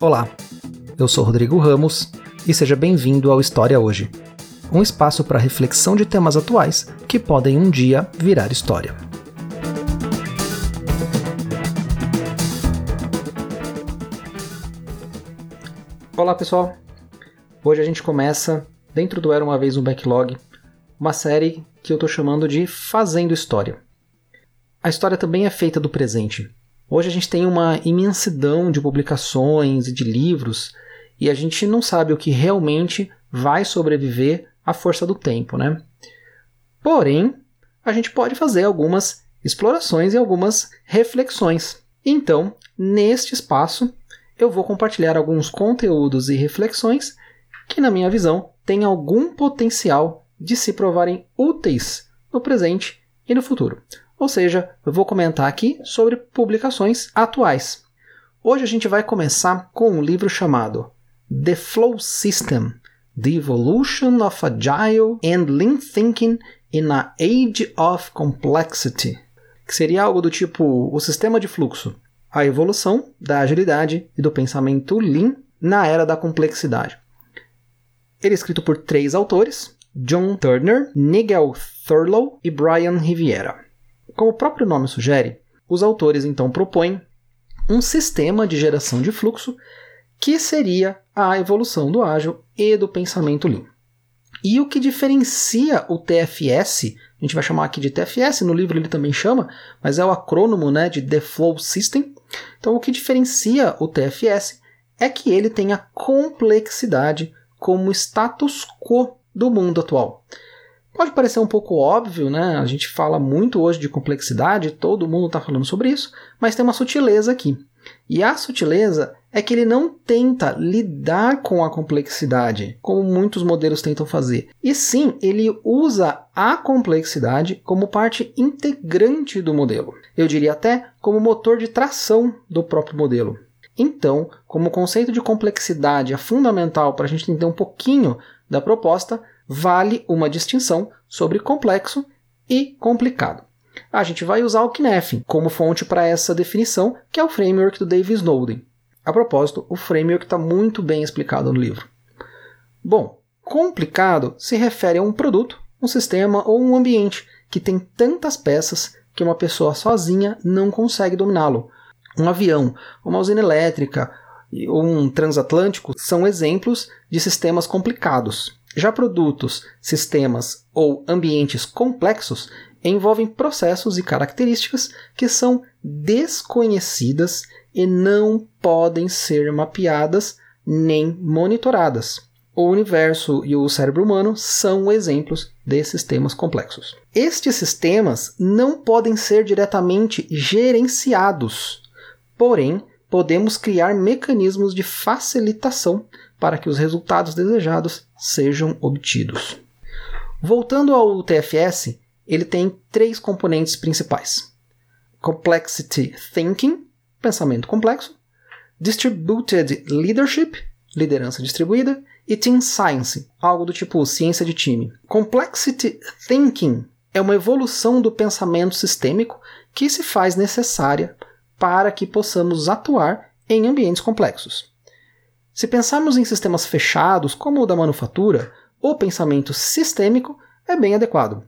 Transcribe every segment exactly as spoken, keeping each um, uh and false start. Olá, eu sou Rodrigo Ramos e seja bem-vindo ao História Hoje, um espaço para reflexão de temas atuais que podem um dia virar história. Olá pessoal, hoje a gente começa, dentro do Era uma Vez um Backlog, uma série que eu estou chamando de Fazendo História. A história também é feita do presente. Hoje a gente tem uma imensidão de publicações e de livros e a gente não sabe o que realmente vai sobreviver à força do tempo, né? Porém, a gente pode fazer algumas explorações e algumas reflexões. Então, neste espaço, eu vou compartilhar alguns conteúdos e reflexões que, na minha visão, têm algum potencial de se provarem úteis no presente e no futuro. Ou seja, eu vou comentar aqui sobre publicações atuais. Hoje a gente vai começar com um livro chamado The Flow System, The Evolution of Agile and Lean Thinking in an Age of Complexity, que seria algo do tipo o sistema de fluxo, a evolução da agilidade e do pensamento Lean na era da complexidade. Ele é escrito por três autores, John Turner, Nigel Thurlow e Brian Riviera. Como o próprio nome sugere, os autores então propõem um sistema de geração de fluxo que seria a evolução do ágil e do pensamento Lean. E o que diferencia o T F S, a gente vai chamar aqui de T F S, no livro ele também chama, mas é o acrônimo, né, de The Flow System. Então o que diferencia o T F S é que ele tem a complexidade como status quo do mundo atual. Pode parecer um pouco óbvio, né? A gente fala muito hoje de complexidade, todo mundo está falando sobre isso, mas tem uma sutileza aqui. E a sutileza é que ele não tenta lidar com a complexidade, como muitos modelos tentam fazer. E sim, ele usa a complexidade como parte integrante do modelo. Eu diria até como motor de tração do próprio modelo. Então, como o conceito de complexidade é fundamental para a gente entender um pouquinho da proposta, vale uma distinção sobre complexo e complicado. A gente vai usar o Cynefin como fonte para essa definição, que é o framework do David Snowden. A propósito, o framework está muito bem explicado no livro. Bom, complicado se refere a um produto, um sistema ou um ambiente que tem tantas peças que uma pessoa sozinha não consegue dominá-lo. Um avião, uma usina elétrica, um transatlântico são exemplos de sistemas complicados. Já produtos, sistemas ou ambientes complexos envolvem processos e características que são desconhecidas e não podem ser mapeadas nem monitoradas. O universo e o cérebro humano são exemplos de sistemas complexos. Estes sistemas não podem ser diretamente gerenciados, porém, podemos criar mecanismos de facilitação para que os resultados desejados sejam obtidos. Voltando ao T F S, ele tem três componentes principais. Complexity Thinking, pensamento complexo, Distributed Leadership, liderança distribuída, e Team Science, algo do tipo ciência de time. Complexity Thinking é uma evolução do pensamento sistêmico que se faz necessária para que possamos atuar em ambientes complexos. Se pensarmos em sistemas fechados, como o da manufatura, o pensamento sistêmico é bem adequado.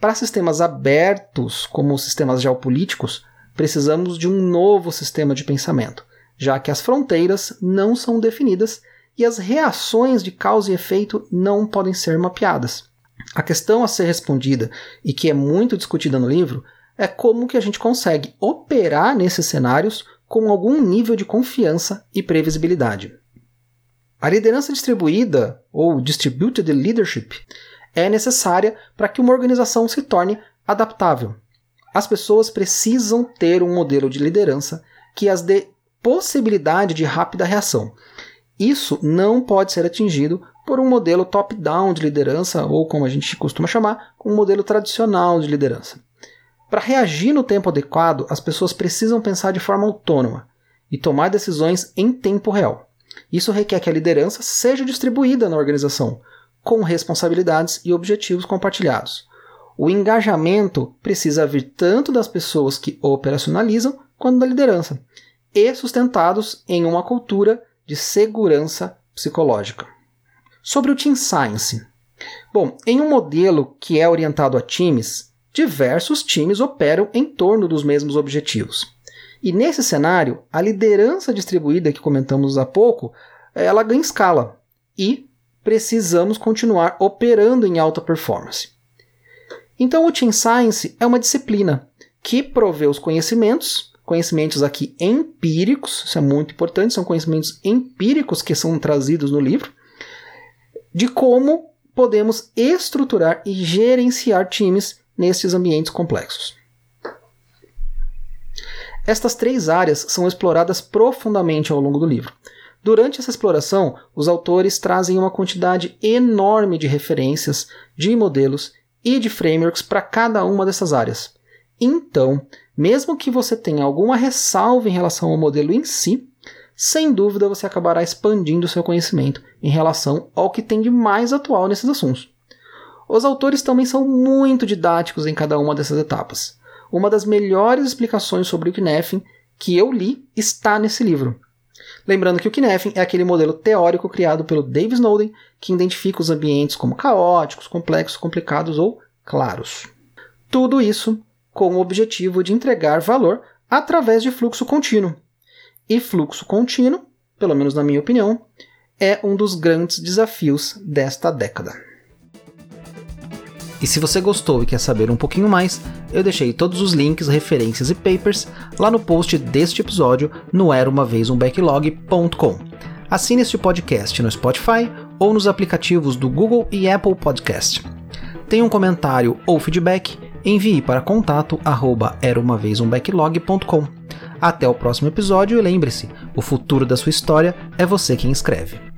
Para sistemas abertos, como sistemas geopolíticos, precisamos de um novo sistema de pensamento, já que as fronteiras não são definidas e as reações de causa e efeito não podem ser mapeadas. A questão a ser respondida, e que é muito discutida no livro, é como que a gente consegue operar nesses cenários com algum nível de confiança e previsibilidade. A liderança distribuída, ou Distributed Leadership, é necessária para que uma organização se torne adaptável. As pessoas precisam ter um modelo de liderança que as dê possibilidade de rápida reação. Isso não pode ser atingido por um modelo top-down de liderança, ou como a gente costuma chamar, um modelo tradicional de liderança. Para reagir no tempo adequado, as pessoas precisam pensar de forma autônoma e tomar decisões em tempo real. Isso requer que a liderança seja distribuída na organização, com responsabilidades e objetivos compartilhados. O engajamento precisa vir tanto das pessoas que operacionalizam quanto da liderança, e sustentados em uma cultura de segurança psicológica. Sobre o Team Science. Bom, em um modelo que é orientado a times, diversos times operam em torno dos mesmos objetivos. E nesse cenário, a liderança distribuída que comentamos há pouco, ela ganha escala e precisamos continuar operando em alta performance. Então o Team Science é uma disciplina que provê os conhecimentos, conhecimentos aqui empíricos, isso é muito importante, são conhecimentos empíricos que são trazidos no livro, de como podemos estruturar e gerenciar times nesses ambientes complexos. Estas três áreas são exploradas profundamente ao longo do livro. Durante essa exploração, os autores trazem uma quantidade enorme de referências, de modelos e de frameworks para cada uma dessas áreas. Então, mesmo que você tenha alguma ressalva em relação ao modelo em si, sem dúvida você acabará expandindo seu conhecimento em relação ao que tem de mais atual nesses assuntos. Os autores também são muito didáticos em cada uma dessas etapas. Uma das melhores explicações sobre o Cynefin que eu li está nesse livro. Lembrando que o Cynefin é aquele modelo teórico criado pelo David Snowden que identifica os ambientes como caóticos, complexos, complicados ou claros. Tudo isso com o objetivo de entregar valor através de fluxo contínuo. E fluxo contínuo, pelo menos na minha opinião, é um dos grandes desafios desta década. E se você gostou e quer saber um pouquinho mais, eu deixei todos os links, referências e papers lá no post deste episódio no era uma vez um backlog ponto com. Assine este podcast no Spotify ou nos aplicativos do Google e Apple Podcast. Tem um comentário ou feedback? Envie para contato arroba era uma vez um backlog ponto com. Até o próximo episódio e lembre-se, o futuro da sua história é você quem escreve.